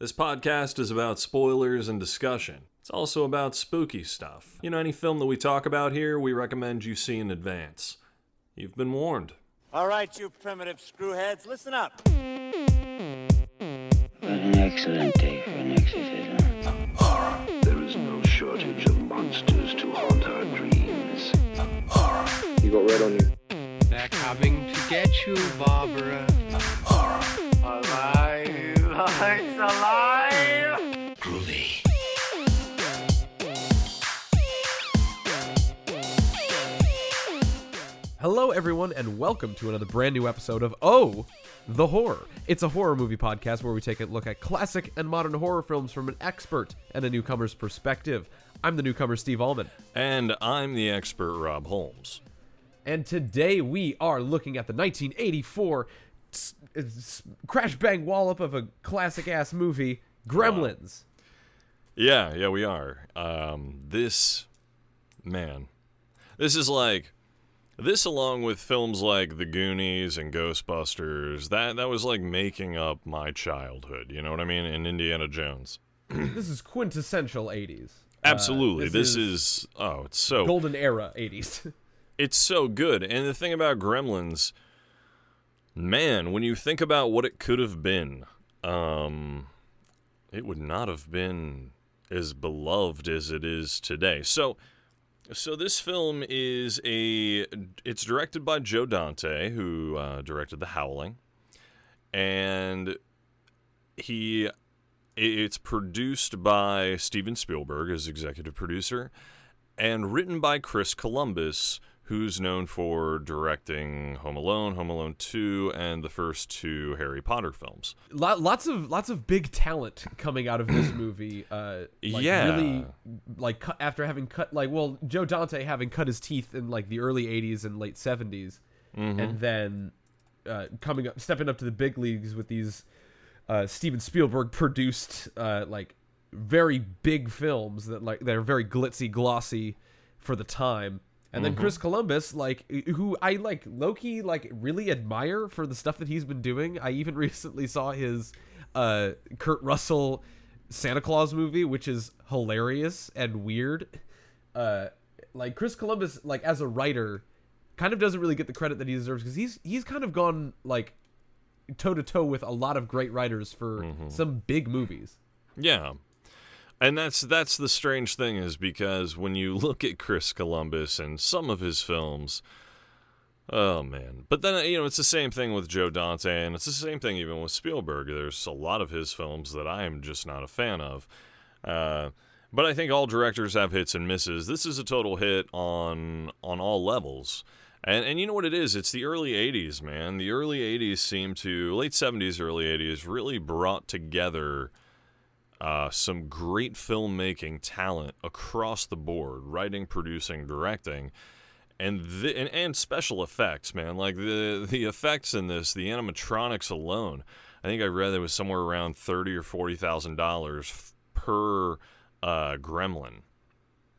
This podcast is about spoilers and discussion. It's also about spooky stuff. You know, any film that we talk about here, we recommend you see in advance. You've been warned. All right, you primitive screwheads, listen up. What an excellent day for an exorcism. Horror. There is no shortage of monsters to haunt our dreams. Horror. You got red on you. They're coming to get you, Barbara. Horror. Alive. It's alive. Groovy. Hello, everyone, and welcome to another brand new episode of Oh, the Horror. It's a horror movie podcast where we take a look at classic and modern horror films from an expert and a newcomer's perspective. I'm the newcomer, Steve Allman. And I'm the expert, Rob Holmes. And today we are looking at the 1984 crash bang wallop of a classic-ass movie, Gremlins. Yeah, we are. This is like... This, along with films like The Goonies and Ghostbusters, that was like making up my childhood, you know what I mean? And Indiana Jones. This is quintessential 80s. Absolutely. This is it's so... Golden era 80s. It's so good. And the thing about Gremlins, man, when you think about what it could have been, it would not have been as beloved as it is today. So this film is it's directed by Joe Dante, who directed The Howling, and it's produced by Steven Spielberg as executive producer, and written by Chris Columbus, who's known for directing Home Alone, Home Alone 2, and the first two Harry Potter films. Lots of big talent coming out of this movie. Really, after having cut, Joe Dante having cut his teeth in, the early 80s and late 70s, mm-hmm. and then stepping up to the big leagues with these Steven Spielberg produced, very big films that are very glitzy, glossy for the time. And then mm-hmm. Chris Columbus, who I, low-key, really admire for the stuff that he's been doing. I even recently saw his Kurt Russell Santa Claus movie, which is hilarious and weird. Chris Columbus, as a writer, kind of doesn't really get the credit that he deserves, because he's kind of gone, toe-to-toe with a lot of great writers for mm-hmm. some big movies. Yeah. And that's the strange thing, is because when you look at Chris Columbus and some of his films, oh man. But then, it's the same thing with Joe Dante, and it's the same thing even with Spielberg. There's a lot of his films that I am just not a fan of. But I think all directors have hits and misses. This is a total hit on all levels. And you know what it is? It's the early 80s, man. The early 80s seemed to, late 70s, early 80s, really brought together... some great filmmaking talent across the board, writing, producing, directing, and special effects, man. The effects in this, the animatronics alone, I think I read it was somewhere around $30,000 or $40,000 per gremlin.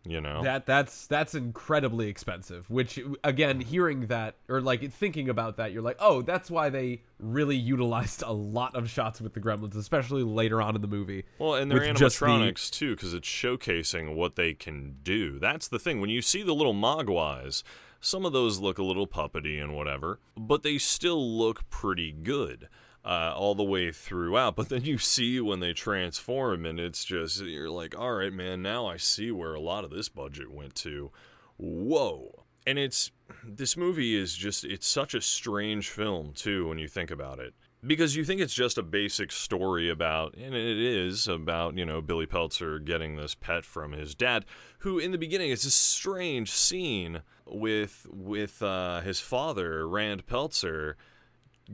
You know, that's incredibly expensive, which, again, hearing that or thinking about that, you're like, oh, that's why they really utilized a lot of shots with the gremlins, especially later on in the movie. Well, and their animatronics too, because it's showcasing what they can do. That's the thing. When you see the little mogwais, some of those look a little puppety and whatever, but they still look pretty good all the way throughout. But then you see when they transform, and it's just, you're like, all right, man, now I see where a lot of this budget went to. Whoa. And this movie is just, it's such a strange film too when you think about it, because you think it's just a basic story about, and it is about, Billy Peltzer getting this pet from his dad, who in the beginning, it's a strange scene with his father, Rand Peltzer,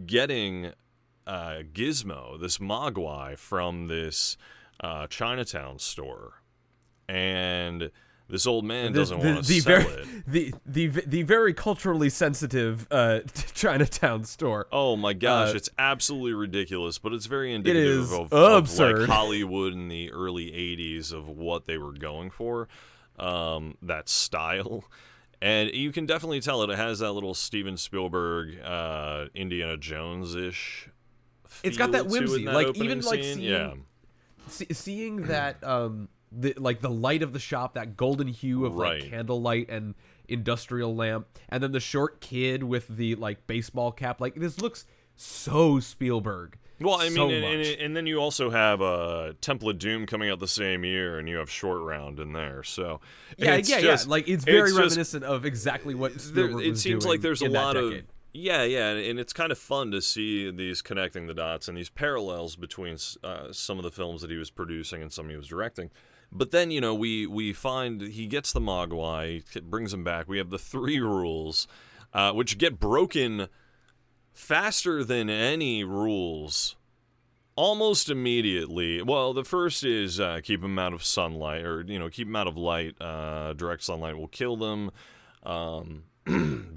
getting Gizmo, this mogwai, from this Chinatown store, and this old man doesn't want to sell it. The very culturally sensitive Chinatown store. Oh my gosh, it's absolutely ridiculous, but it's very indicative of Hollywood in the early '80s, of what they were going for, that style. And you can definitely tell it has that little Steven Spielberg, Indiana Jones-ish. It's got that whimsy, even scene. Yeah. seeing that the light of the shop, that golden hue of like candlelight and industrial lamp, and then the short kid with the like baseball cap, like this looks so Spielberg. Well, I mean, and then you also have Temple of Doom coming out the same year, and you have Short Round in there. So yeah. Like it's very reminiscent of exactly what Spielberg was doing. It seems like there's a lot of and it's kind of fun to see these connecting the dots and these parallels between some of the films that he was producing and some he was directing. But then, you know, we find he gets the Mogwai, it brings him back. We have the three rules, which get broken faster than any rules almost immediately. Well, the first is keep them out of sunlight, or, you know, keep them out of light. Direct sunlight will kill them.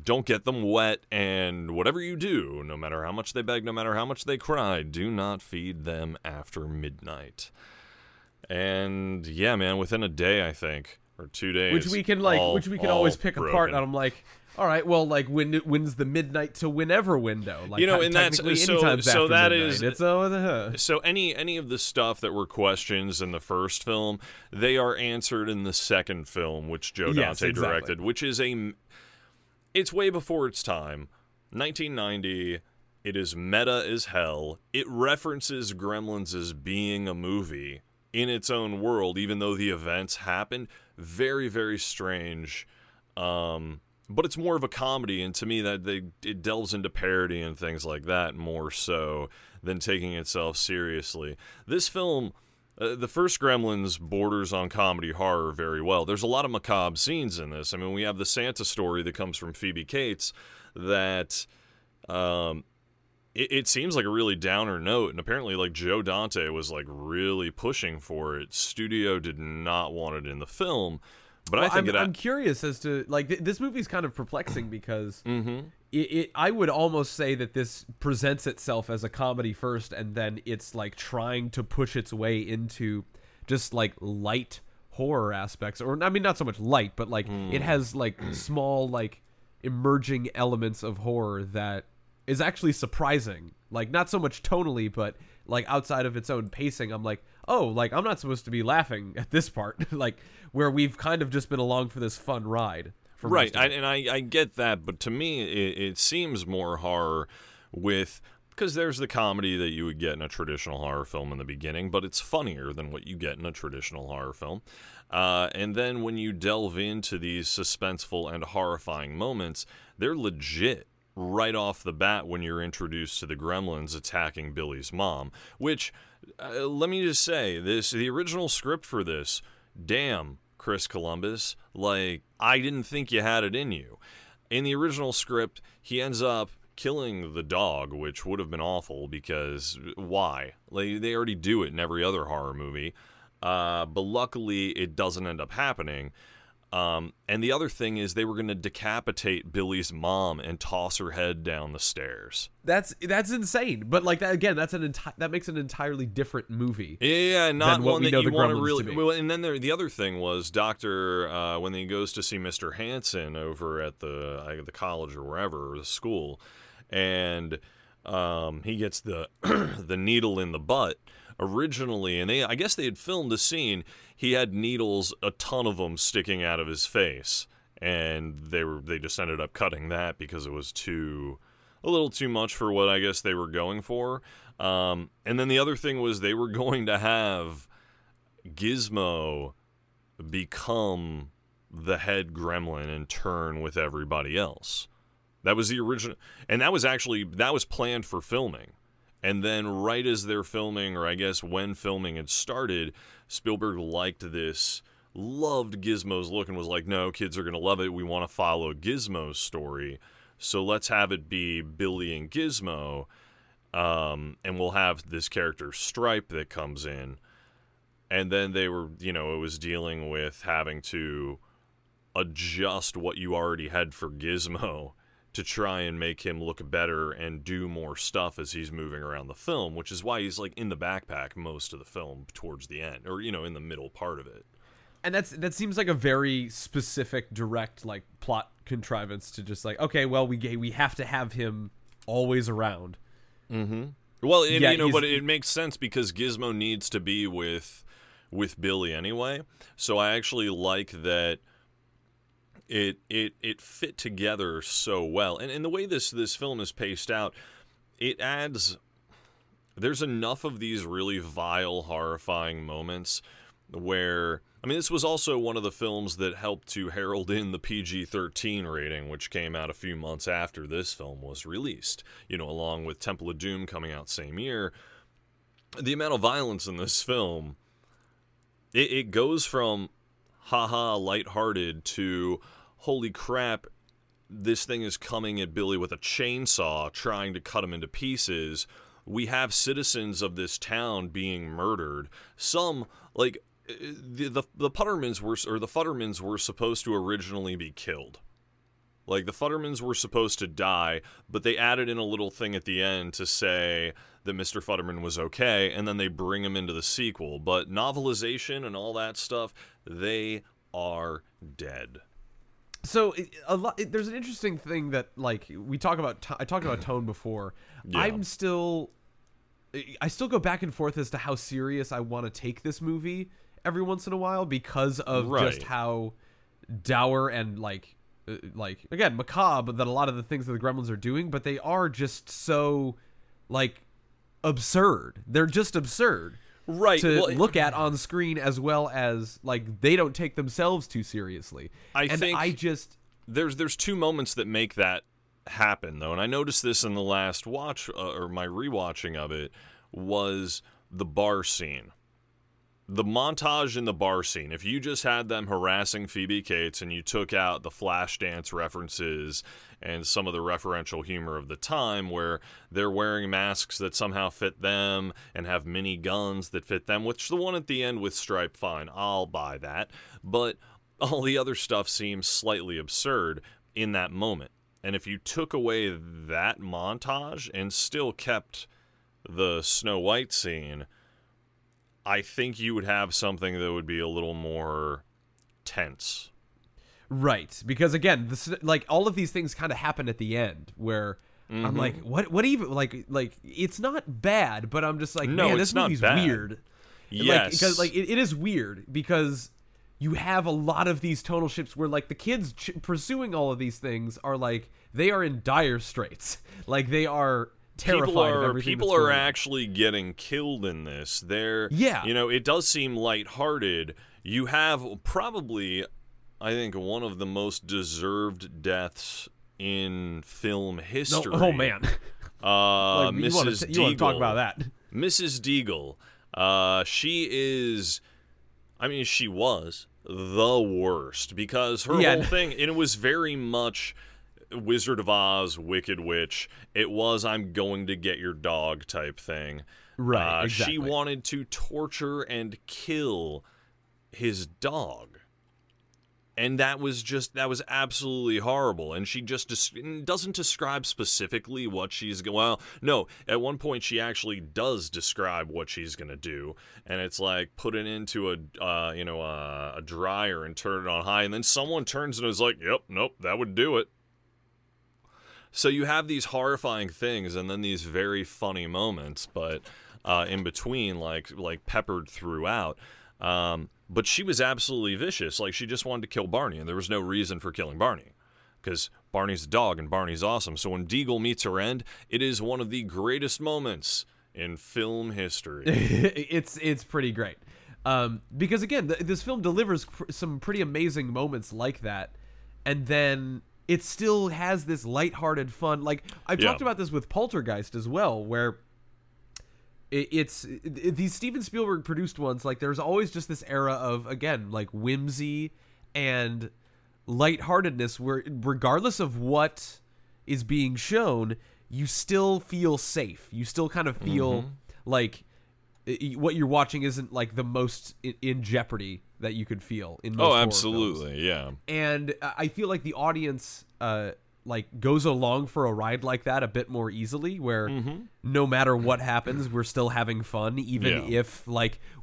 Don't get them wet. And whatever you do, no matter how much they beg, no matter how much they cry, do not feed them after midnight. And yeah, man, within a day, I think, or 2 days, which we can always pick apart. And I'm like, all right, well, like when's the midnight to whenever window? Like, you know, and that's so that midnight. So any of the stuff that were questions in the first film, they are answered in the second film, which Joe Dante directed, which is it's way before its time, 1990. It is meta as hell. It references Gremlins as being a movie in its own world, even though the events happened. Very, very strange. But it's more of a comedy, and to me, that it delves into parody and things like that more so than taking itself seriously. This film, the first Gremlins, borders on comedy horror very well. There's a lot of macabre scenes in this. I mean, we have the Santa story that comes from Phoebe Cates that... It seems like a really downer note, and apparently, like, Joe Dante was, like, really pushing for it. Studio did not want it in the film, but I'm curious as to, like, this movie's kind of perplexing because I would almost say that this presents itself as a comedy first, and then it's, like, trying to push its way into just, like, light horror aspects. Or, I mean, not so much light, but, like, it has, like, small, like, emerging elements of horror that... is actually surprising, like not so much tonally, but like outside of its own pacing. I'm like, oh, like I'm not supposed to be laughing at this part, like where we've kind of just been along for this fun ride. Right, I get that, but to me, it seems more horror because there's the comedy that you would get in a traditional horror film in the beginning, but it's funnier than what you get in a traditional horror film. And then when you delve into these suspenseful and horrifying moments, they're legit. Right off the bat, when you're introduced to the Gremlins attacking Billy's mom, which, let me just say, the original script for this, damn, Chris Columbus, like, I didn't think you had it in you. In the original script, he ends up killing the dog, which would have been awful, because why? Like, they already do it in every other horror movie, but luckily it doesn't end up happening. And the other thing is they were going to decapitate Billy's mom and toss her head down the stairs. That's insane. But like that, again, that makes an entirely different movie. Yeah, not one that you want to really. Well, and then the other thing was Dr. When he goes to see Mr. Hansen over at the college or wherever, or the school, and he gets the the needle in the butt. Originally, and I guess they had filmed a scene, he had needles, a ton of them, sticking out of his face, and they just ended up cutting that because it was a little too much for what I guess they were going for. And then the other thing was they were going to have Gizmo become the head gremlin and turn with everybody else. That was the original, and that was planned for filming. And then right as they're filming, or I guess when filming had started, Spielberg liked this, loved Gizmo's look, and was like, no, kids are going to love it. We want to follow Gizmo's story. So let's have it be Billy and Gizmo, and we'll have this character Stripe that comes in. And then they were, you know, it was dealing with having to adjust what you already had for Gizmo to try and make him look better and do more stuff as he's moving around the film, which is why he's, like, in the backpack most of the film towards the end, or, you know, in the middle part of it. And that seems like a very specific, direct, like, plot contrivance to just, like, okay, well, we have to have him always around. Mm-hmm. Well, and, yeah, you know, but it makes sense because Gizmo needs to be with Billy anyway. So I actually like that it fit together so well. And the way this film is paced out, it adds... There's enough of these really vile, horrifying moments where... I mean, this was also one of the films that helped to herald in the PG-13 rating, which came out a few months after this film was released, you know, along with Temple of Doom coming out same year. The amount of violence in this film, it goes from haha, lighthearted to holy crap, this thing is coming at Billy with a chainsaw trying to cut him into pieces. We have citizens of this town being murdered. Some, like... The Futtermans were supposed to originally be killed. Like, the Futtermans were supposed to die, but they added in a little thing at the end to say that Mr. Futterman was okay, and then they bring him into the sequel. But novelization and all that stuff, they are dead. So there's an interesting thing that, like, we talk about. I talked about tone before. Yeah. I still go back and forth as to how serious I want to take this movie every once in a while because of just how dour and like again macabre that a lot of the things that the Gremlins are doing, but they are just so like absurd. They're just absurd, right? To look at on screen, as well as like they don't take themselves too seriously. I think there's two moments that make that happen though, and I noticed this in the last watch or my rewatching of it was the bar scene. The montage in the bar scene, if you just had them harassing Phoebe Cates and you took out the Flashdance references and some of the referential humor of the time where they're wearing masks that somehow fit them and have mini guns that fit them, which the one at the end with Stripe, fine, I'll buy that. But all the other stuff seems slightly absurd in that moment. And if you took away that montage and still kept the Snow White scene... I think you would have something that would be a little more tense. Right. Because, again, all of these things kind of happen at the end where mm-hmm. I'm like, what even... Like it's not bad, but I'm just like, no, man, this movie's weird. Yes. Because, it is weird because you have a lot of these tonal shifts where, like, the kids pursuing all of these things are, like, they are in dire straits. Like, they are... People are actually getting killed in this. You know, it does seem lighthearted. You have probably, I think, one of the most deserved deaths in film history. No, oh man, Mrs. Deagle. You want to talk about that? Mrs. Deagle. She was the worst because her whole thing, and it was very much Wizard of Oz, Wicked Witch. It was I'm going to get your dog type thing. Right, exactly. She wanted to torture and kill his dog. And that was absolutely horrible. And she just doesn't describe specifically what she's going to... Well, no, at one point she actually does describe what she's going to do. And it's like, put it into a dryer and turn it on high. And then someone turns and is like, yep, nope, that would do it. So you have these horrifying things and then these very funny moments, but in between, like peppered throughout. But she was absolutely vicious. Like, she just wanted to kill Barney, and there was no reason for killing Barney because Barney's a dog and Barney's awesome. So when Deagle meets her end, it is one of the greatest moments in film history. It's pretty great. Because, again, this film delivers some pretty amazing moments like that, and then... It still has this lighthearted fun. Like, I've talked about this with Poltergeist as well, where these Steven Spielberg produced ones. Like, there's always just this era of, again, like whimsy and lightheartedness where regardless of what is being shown, you still feel safe. You still kind of feel like what you're watching isn't like the most in jeopardy that you could feel in most horror films. Oh, absolutely, yeah. And I feel like the audience goes along for a ride like that a bit more easily, where no matter what happens, we're still having fun, even if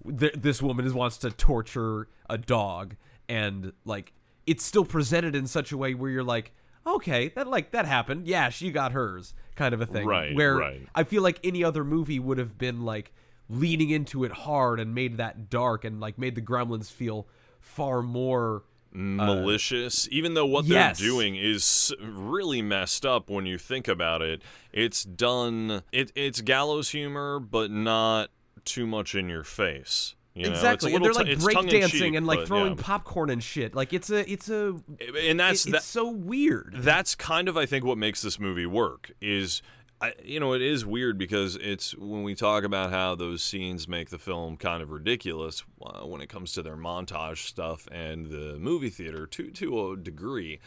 this woman wants to torture a dog, and like it's still presented in such a way where you're like, okay, that happened. Yeah, she got hers, kind of a thing. Right. Where I feel like any other movie would have been like leaning into it hard and made that dark and like made the Gremlins feel far more malicious, even though what they're doing is really messed up when you think about it. It's done, it's gallows humor, but not too much in your face. You know, exactly, and they're like breakdancing and like throwing popcorn and shit. Like it's so weird. That's kind of, I think, what makes this movie work is, it is weird because it's when we talk about how those scenes make the film kind of ridiculous when it comes to their montage stuff and the movie theater to a degree.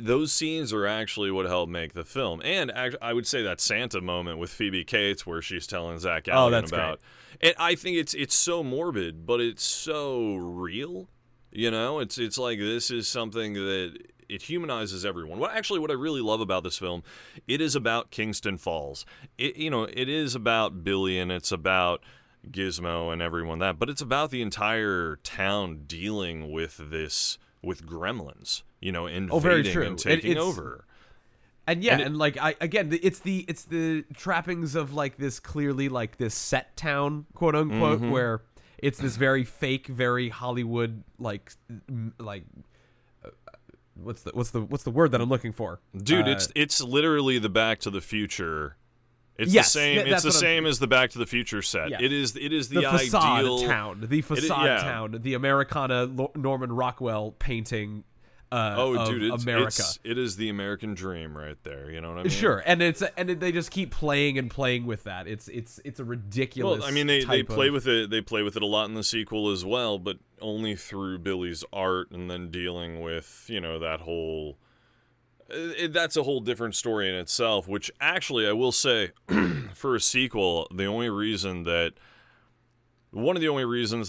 Those scenes are actually what helped make the film. And I would say that Santa moment with Phoebe Cates where she's telling Zach Gallagher about... Great. And I think it's so morbid, but it's so real. You know, it's like this is something that... It humanizes everyone. Well, actually, what I really love about this film, it is about Kingston Falls. It is about Billy and it's about Gizmo and everyone that, but it's about the entire town dealing with this, with gremlins, invading and taking over. And it's the trappings of like this clearly like this set town, quote unquote, where it's this very fake, very Hollywood like. What's the word that I'm looking for? Dude, it's literally the Back to the Future. It's the same. It's the same as the Back to the Future set. Yeah. It is the facade ideal town. The facade town. The Americana Norman Rockwell painting. America. It is the American dream right there. You know what I mean? Sure, and they just keep playing and playing with that. It's a ridiculous. Well, I mean, they play with it. They play with it a lot in the sequel as well, but only through Billy's art and then dealing with that whole. That's a whole different story in itself. Which actually, I will say, for a sequel, one of the only reasons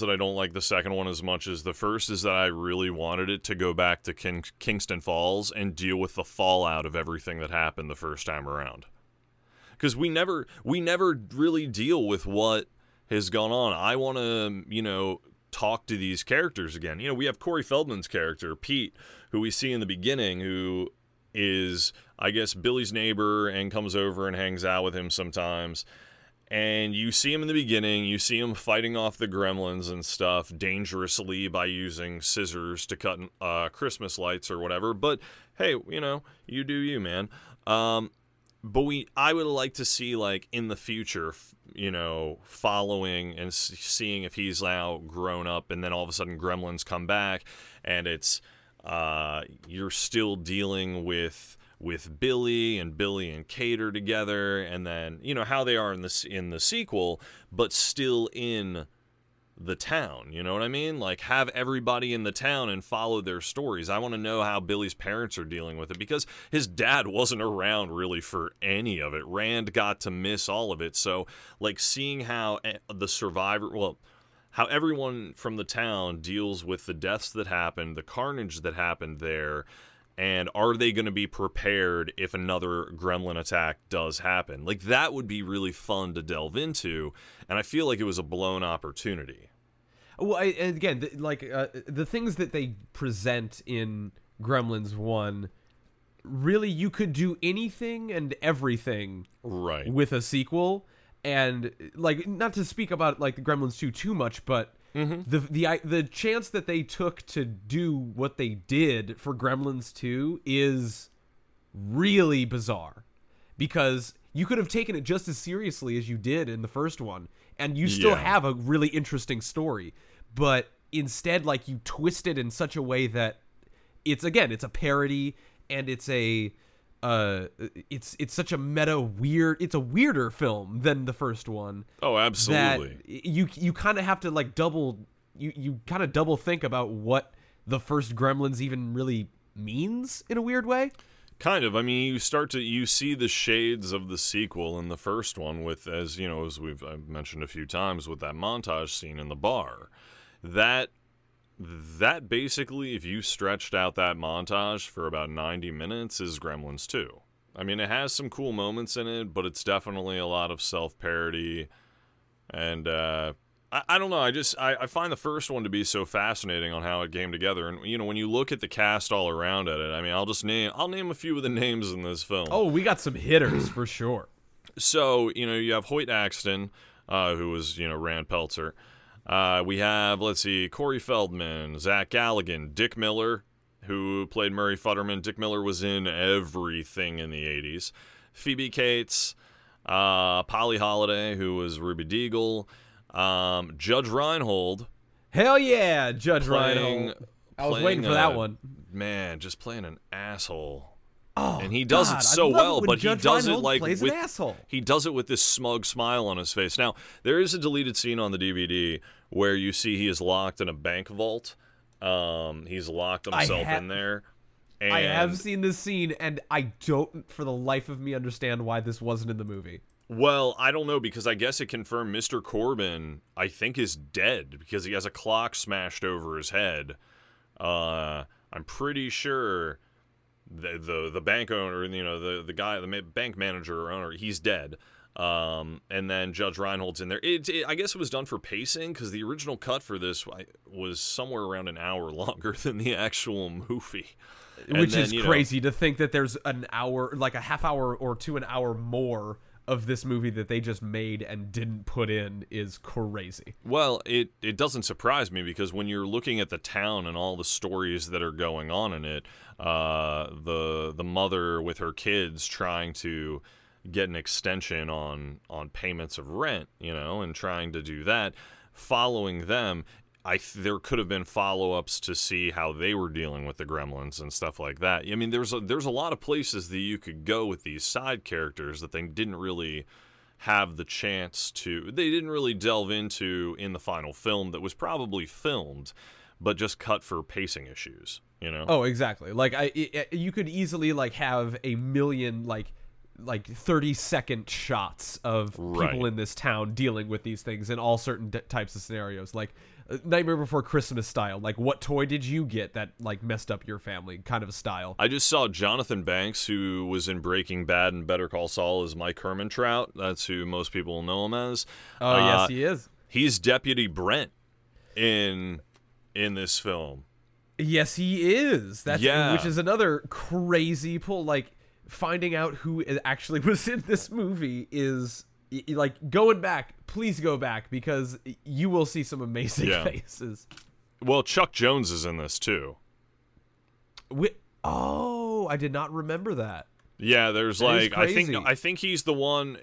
that I don't like the second one as much as the first is that I really wanted it to go back to Kingston Falls and deal with the fallout of everything that happened the first time around. Because we never really deal with what has gone on. I want to, talk to these characters again. We have Corey Feldman's character, Pete, who we see in the beginning, who is, I guess, Billy's neighbor and comes over and hangs out with him sometimes. And you see him in the beginning, you see him fighting off the gremlins and stuff dangerously by using scissors to cut Christmas lights or whatever. But, hey, you do you, man. But I would like to see, like, in the future, following and seeing if he's now grown up and then all of a sudden gremlins come back and it's you're still dealing with Billy and Kate are together, and then how they are in the sequel, but still in the town. You know what I mean? Like, have everybody in the town and follow their stories. I want to know how Billy's parents are dealing with it, because his dad wasn't around really for any of it. Rand got to miss all of it. So, like, seeing how how everyone from the town deals with the deaths that happened, the carnage that happened there. And are they going to be prepared if another gremlin attack does happen? Like, that would be really fun to delve into. And I feel like it was a blown opportunity. Well, the things that they present in Gremlins 1, really, you could do anything and everything with a sequel. And, like, not to speak about, like, the Gremlins 2 too much, but... Mm-hmm. The chance that they took to do what they did for Gremlins 2 is really bizarre, because you could have taken it just as seriously as you did in the first one, and you still have a really interesting story, but instead, like, you twist it in such a way that it's a parody, and it's such a meta weird. It's a weirder film than the first one. Oh, absolutely. That you kind of have to like double think about what the first Gremlins even really means in a weird way. Kind of. I mean, you see the shades of the sequel in the first one with, as I've mentioned a few times, with that montage scene in the bar. That basically, if you stretched out that montage for about 90 minutes, is Gremlins 2. I mean, it has some cool moments in it, but it's definitely a lot of self-parody and I don't know. I find the first one to be so fascinating on how it came together, and you know when you look at the cast all around at it. I mean, I'll name a few of the names in this film. Oh, we got some hitters for sure. So you know you have Hoyt Axton, who was Rand Peltzer. We have Corey Feldman, Zach Gallagher, Dick Miller, who played Murray Futterman. Dick Miller was in everything in the 80s. Phoebe Cates, Polly Holiday, who was Ruby Deagle. Judge Reinhold. Hell yeah, Judge Reinhold. I was waiting for that one. Man, just playing an asshole. Oh, and he does it so well, but he does it like an asshole. He does it with this smug smile on his face. Now, there is a deleted scene on the DVD where you see he is locked in a bank vault. He's locked himself in there. And I have seen this scene, and I don't, for the life of me, understand why this wasn't in the movie. Well, I don't know, because I guess it confirmed Mr. Corbin, I think, is dead because he has a clock smashed over his head. I'm pretty sure the bank owner, the guy, the bank manager or owner, he's dead. And then Judge Reinhold's in there. I guess it was done for pacing because the original cut for this was somewhere around an hour longer than the actual movie. Which is crazy to think that there's an hour, like a half hour or to an hour more of this movie that they just made and didn't put in is crazy. Well, it doesn't surprise me because when you're looking at the town and all the stories that are going on in it, the mother with her kids trying to get an extension on payments of rent, and trying to do that, following them, there could have been follow-ups to see how they were dealing with the gremlins and stuff like that. I mean, there's a lot of places that you could go with these side characters that they didn't really have the chance to. They didn't really delve into in the final film that was probably filmed, but just cut for pacing issues. Oh, exactly. Like you could easily have a million 30-second shots of people in this town dealing with these things in all certain types of scenarios, like Nightmare Before Christmas style, like what toy did you get that messed up your family kind of a style. I just saw Jonathan Banks, who was in Breaking Bad and Better Call Saul, as Mike Hermantraut. That's who most people know him as. Oh, yes, he is. He's Deputy Brent in this film. Yes, he is. Which is another crazy pull, finding out who actually was in this movie is going back. Please go back because you will see some amazing faces. Well, Chuck Jones is in this too. I did not remember that. Yeah, there's I think he's the one.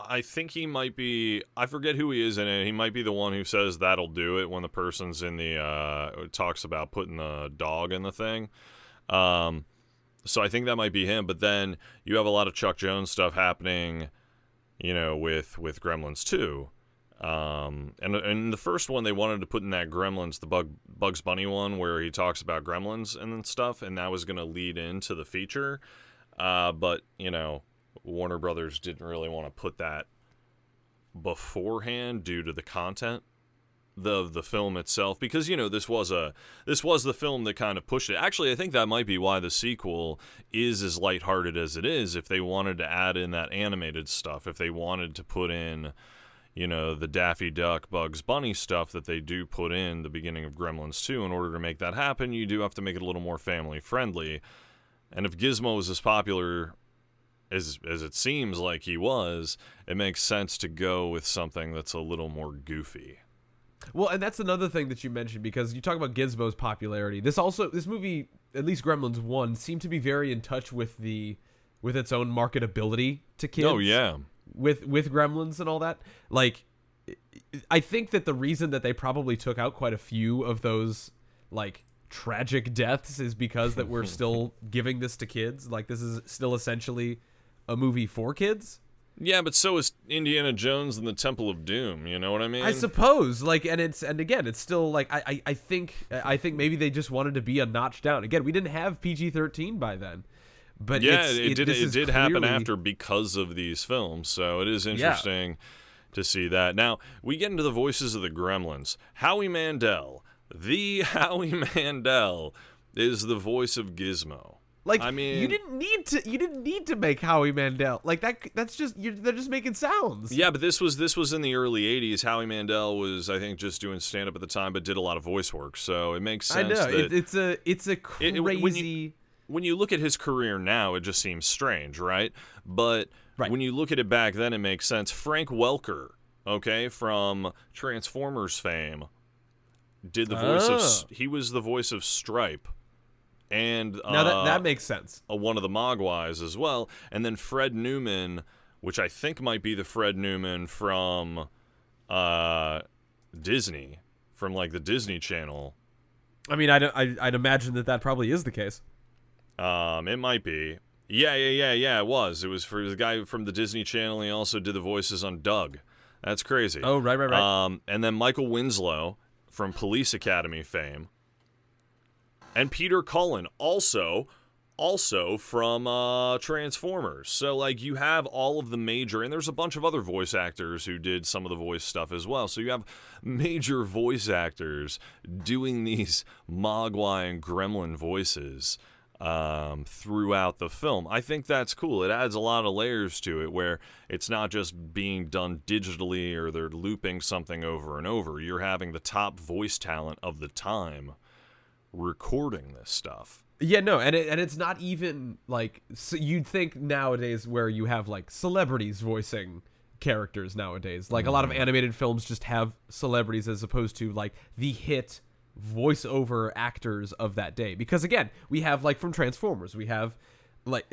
I think he might be. I forget who he is in it. He might be the one who says that'll do it when the person's in the talks about putting the dog in the thing. So I think that might be him, but then you have a lot of Chuck Jones stuff happening, with Gremlins 2. And the first one they wanted to put in that Gremlins, the Bugs Bunny one, where he talks about Gremlins and stuff, and that was going to lead into the feature. But, Warner Brothers didn't really want to put that beforehand due to the content of the film itself, because this was the film that kind of pushed it. Actually, I think that might be why the sequel is as lighthearted as it is. If they wanted to add in that animated stuff, if they wanted to put in the Daffy Duck Bugs Bunny stuff that they do put in the beginning of Gremlins 2, in order to make that happen, you do have to make it a little more family friendly. And if Gizmo was as popular as it seems like he was, it makes sense to go with something that's a little more goofy. Well, and that's another thing that you mentioned, because you talk about Gizmo's popularity. This movie, at least Gremlins 1, seemed to be very in touch with its own marketability to kids. Oh yeah, with Gremlins and all that. I think that the reason that they probably took out quite a few of those tragic deaths is because that we're still giving this to kids. This is still essentially a movie for kids. Yeah, but so is Indiana Jones and the Temple of Doom, you know what I mean? I suppose, it's still, I think maybe they just wanted to be a notch down. Again, we didn't have PG-13 by then. But yeah, it did happen after because of these films, so it is interesting to see that. Now, we get into the voices of the Gremlins. Howie Mandel is the voice of Gizmo. Like, I mean, you didn't need to make Howie Mandel like that. That's just they're just making sounds. Yeah, but this was in the early '80s. Howie Mandel was, I think, just doing stand up at the time, but did a lot of voice work. So it makes sense. I know that it's a crazy. When you look at his career now, it just seems strange, right? But when you look at it back then, it makes sense. Frank Welker, okay, from Transformers fame, did the voice of he was the voice of Stripe. And now that makes sense. One of the Mogwais as well. And then Fred Newman, which I think might be the Fred Newman from Disney, from like the Disney Channel. I mean, I'd imagine that probably is the case. It might be. Yeah, it was. It was for the guy from the Disney Channel. He also did the voices on Doug. That's crazy. Oh, right. And then Michael Winslow from Police Academy fame. And Peter Cullen, also from Transformers. So, like, you have all of the major... And there's a bunch of other voice actors who did some of the voice stuff as well. So you have major voice actors doing these Mogwai and Gremlin voices throughout the film. I think that's cool. It adds a lot of layers to it where it's not just being done digitally or they're looping something over and over. You're having the top voice talent of the time recording this stuff. Yeah, no, and it's not even like, so you'd think nowadays where you have like celebrities voicing characters nowadays, like a lot of animated films just have celebrities as opposed to like the hit voiceover actors of that day. Because again, we have like from Transformers, we have like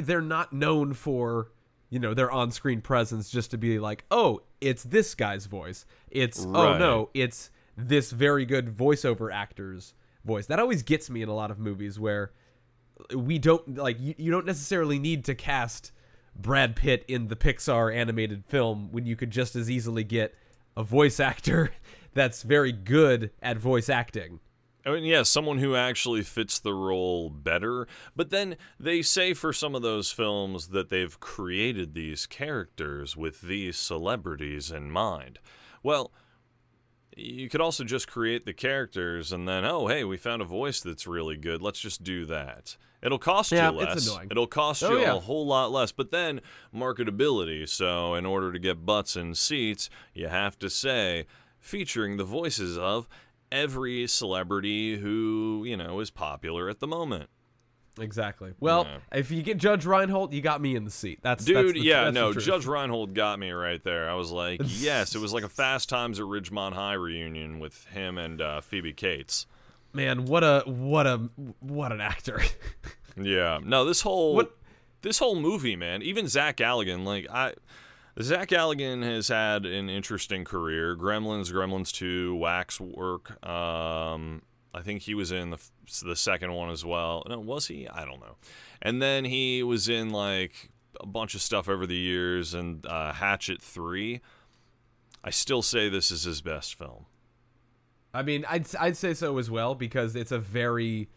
they're not known for, you know, their on-screen presence just to be like, oh, it's this guy's voice. It's right. Oh no, it's this very good voiceover actor's voice. That always gets me in a lot of movies where we don't like you don't necessarily need to cast Brad Pitt in the Pixar animated film when you could just as easily get a voice actor that's very good at voice acting. I mean, yeah, someone who actually fits the role better. But then they say for some of those films that they've created these characters with these celebrities in mind. Well, you could also just create the characters and then, oh, hey, we found a voice that's really good. Let's just do that. It'll cost you less. It's annoying. It'll cost you a whole lot less. But then marketability. So in order to get butts in seats, you have to say featuring the voices of every celebrity who, you know, is popular at the moment. Exactly. Well, If you get Judge Reinhold, you got me in the seat. That's Judge Reinhold got me right there. I was like, yes, it was like a Fast Times at Ridgemont High reunion with him and Phoebe Cates. Man, what an actor. Yeah. No, this whole movie, man. Even Zach Gallagher, Zach Gallagher has had an interesting career. Gremlins 2, Waxwork. I think he was in the second one as well. No, was he? I don't know. And then he was in like a bunch of stuff over the years and Hatchet 3. I still say this is his best film. I mean, I'd say so as well because it's a very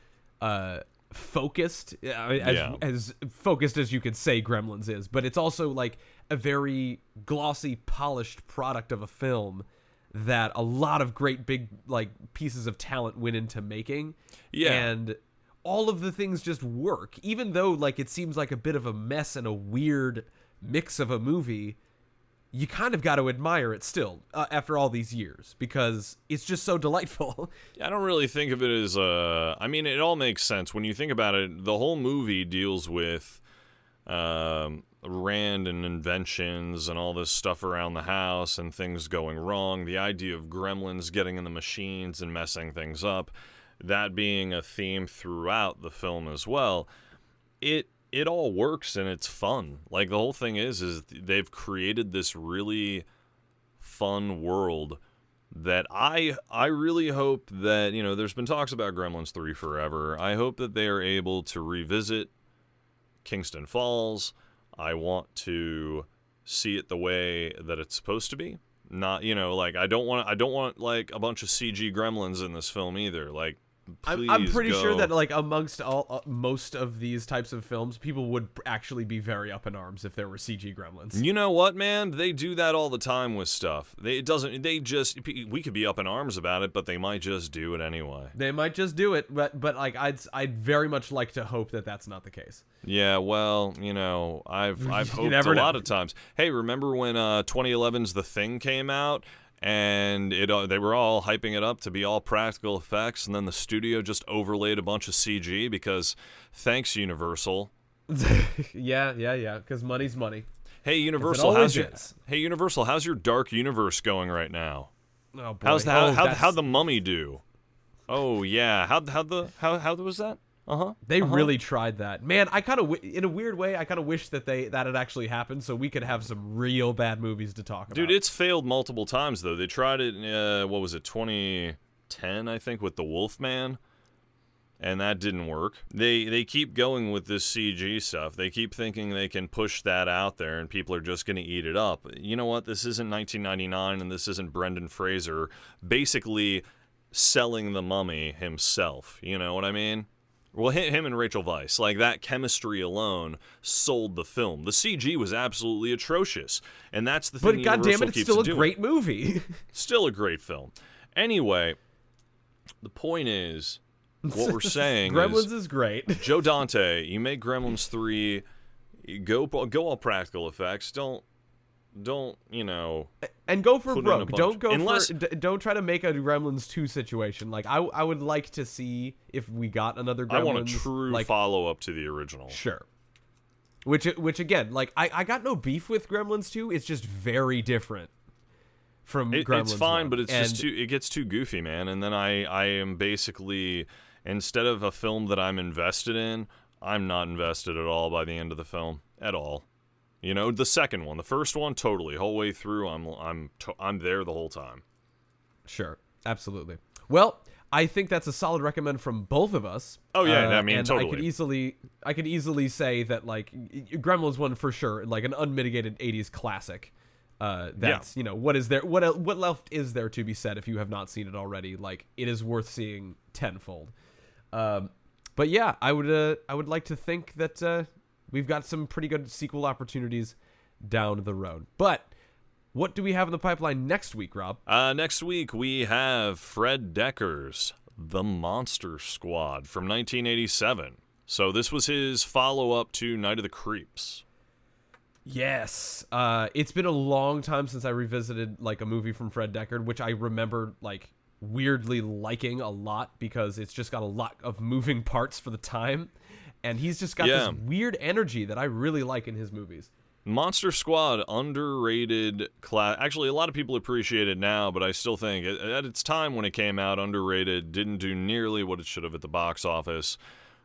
focused, as focused as you could say Gremlins is, but it's also like a very glossy, polished product of a film that a lot of great big like pieces of talent went into making. Yeah. And all of the things just work. Even though like it seems like a bit of a mess and a weird mix of a movie, you kind of got to admire it still after all these years because it's just so delightful. I don't really think of it as I mean, it all makes sense. When you think about it, the whole movie deals with Rand and inventions and all this stuff around the house and things going wrong. The idea of gremlins getting in the machines and messing things up, that being a theme throughout the film as well. It all works and it's fun. Like the whole thing is they've created this really fun world that I really hope that, you know, there's been talks about Gremlins 3 forever. I hope that they are able to revisit Kingston Falls. I want to see it the way that it's supposed to be. Not, you know, like I don't want like a bunch of CG gremlins in this film either. Like I'm pretty sure that like amongst all most of these types of films, people would actually be very up in arms if there were CG gremlins. You know what, man? They do that all the time with stuff. We could be up in arms about it, but they might just do it anyway. They might just do it, but like I'd very much like to hope that that's not the case. Yeah, well, you know, I've hoped a lot of times. Hey, remember when 2011's The Thing came out? And they were all hyping it up to be all practical effects, and then the studio just overlaid a bunch of CG because thanks, Universal. yeah, because money's money. Hey, Universal, how's your Dark Universe going right now? Oh boy. How'd the Mummy do? Oh yeah, how was that? They really tried that. Man, I kind of, in a weird way, I kind of wish that that had actually happened so we could have some real bad movies to talk about. Dude, it's failed multiple times, though. They tried it, 2010, I think, with The Wolfman, and that didn't work. They keep going with this CG stuff. They keep thinking they can push that out there and people are just going to eat it up. You know what? This isn't 1999, and this isn't Brendan Fraser basically selling the Mummy himself. You know what I mean? Well, him and Rachel Weisz, like that chemistry alone sold the film. The CG was absolutely atrocious, and that's the thing. But goddamn it, it's still a great movie. Still a great film. Anyway, the point is, what we're saying Gremlins is great. Joe Dante, you make Gremlins 3, go all practical effects. Don't you know? And go for broke. Don't try to make a Gremlins 2 situation. Like I would like to see if we got another Gremlins. I want a true follow up to the original. Sure. Which again, like I got no beef with Gremlins 2. It's just very different from Gremlins. It's fine, 1. But it's just it gets too goofy, man. And then I am basically, instead of a film that I'm invested in, I'm not invested at all by the end of the film at all. You know, the second one, the first one, totally. Whole way through, I'm there the whole time. Sure, absolutely. Well, I think that's a solid recommend from both of us. Oh yeah, I mean, and totally. I could easily say that like Gremlins 1 for sure, like an unmitigated 80s classic. You know, what left is there to be said if you have not seen it already? Like it is worth seeing tenfold. But yeah, I would like to think that. We've got some pretty good sequel opportunities down the road. But what do we have in the pipeline next week, Rob? Next week, we have Fred Decker's The Monster Squad from 1987. So this was his follow-up to Night of the Creeps. Yes. It's been a long time since I revisited like a movie from Fred Deckard, which I remember like weirdly liking a lot because it's just got a lot of moving parts for the time. And he's just got this weird energy that I really like in his movies. Monster Squad, underrated class. Actually, a lot of people appreciate it now, but I still think at its time when it came out, underrated, didn't do nearly what it should have at the box office.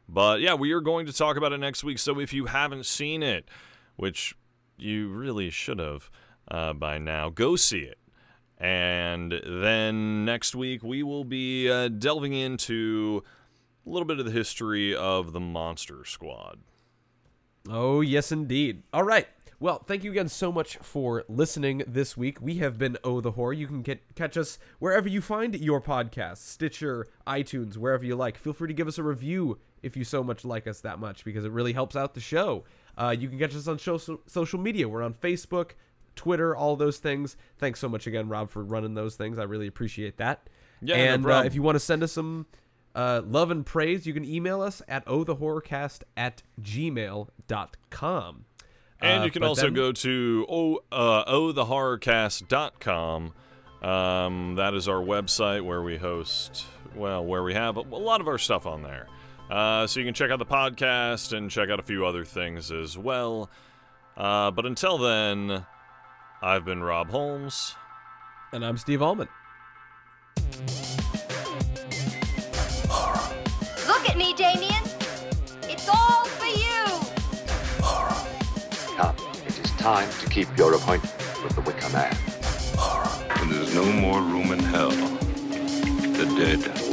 But yeah, we are going to talk about it next week. So if you haven't seen it, which you really should have by now, go see it. And then next week we will be delving into a little bit of the history of the Monster Squad. Oh, yes, indeed. All right. Well, thank you again so much for listening this week. We have been Oh the Horror. You can catch us wherever you find your podcasts, Stitcher, iTunes, wherever you like. Feel free to give us a review if you so much like us that much, because it really helps out the show. You can catch us on social media. We're on Facebook, Twitter, all those things. Thanks so much again, Rob, for running those things. I really appreciate that. Yeah, and no problem. If you want to send us some love and praise, you can email us at ohthehorrorcast@gmail.com. And you can also go to ohthehorrorcast.com. That is our website where we host, where we have a lot of our stuff on there. So you can check out the podcast and check out a few other things as well. But until then, I've been Rob Holmes. And I'm Steve Allman. Me, Damien. It's all for you. Horror. Now, it is time to keep your appointment with the Wicker Man. Horror. And there's no more room in hell. The dead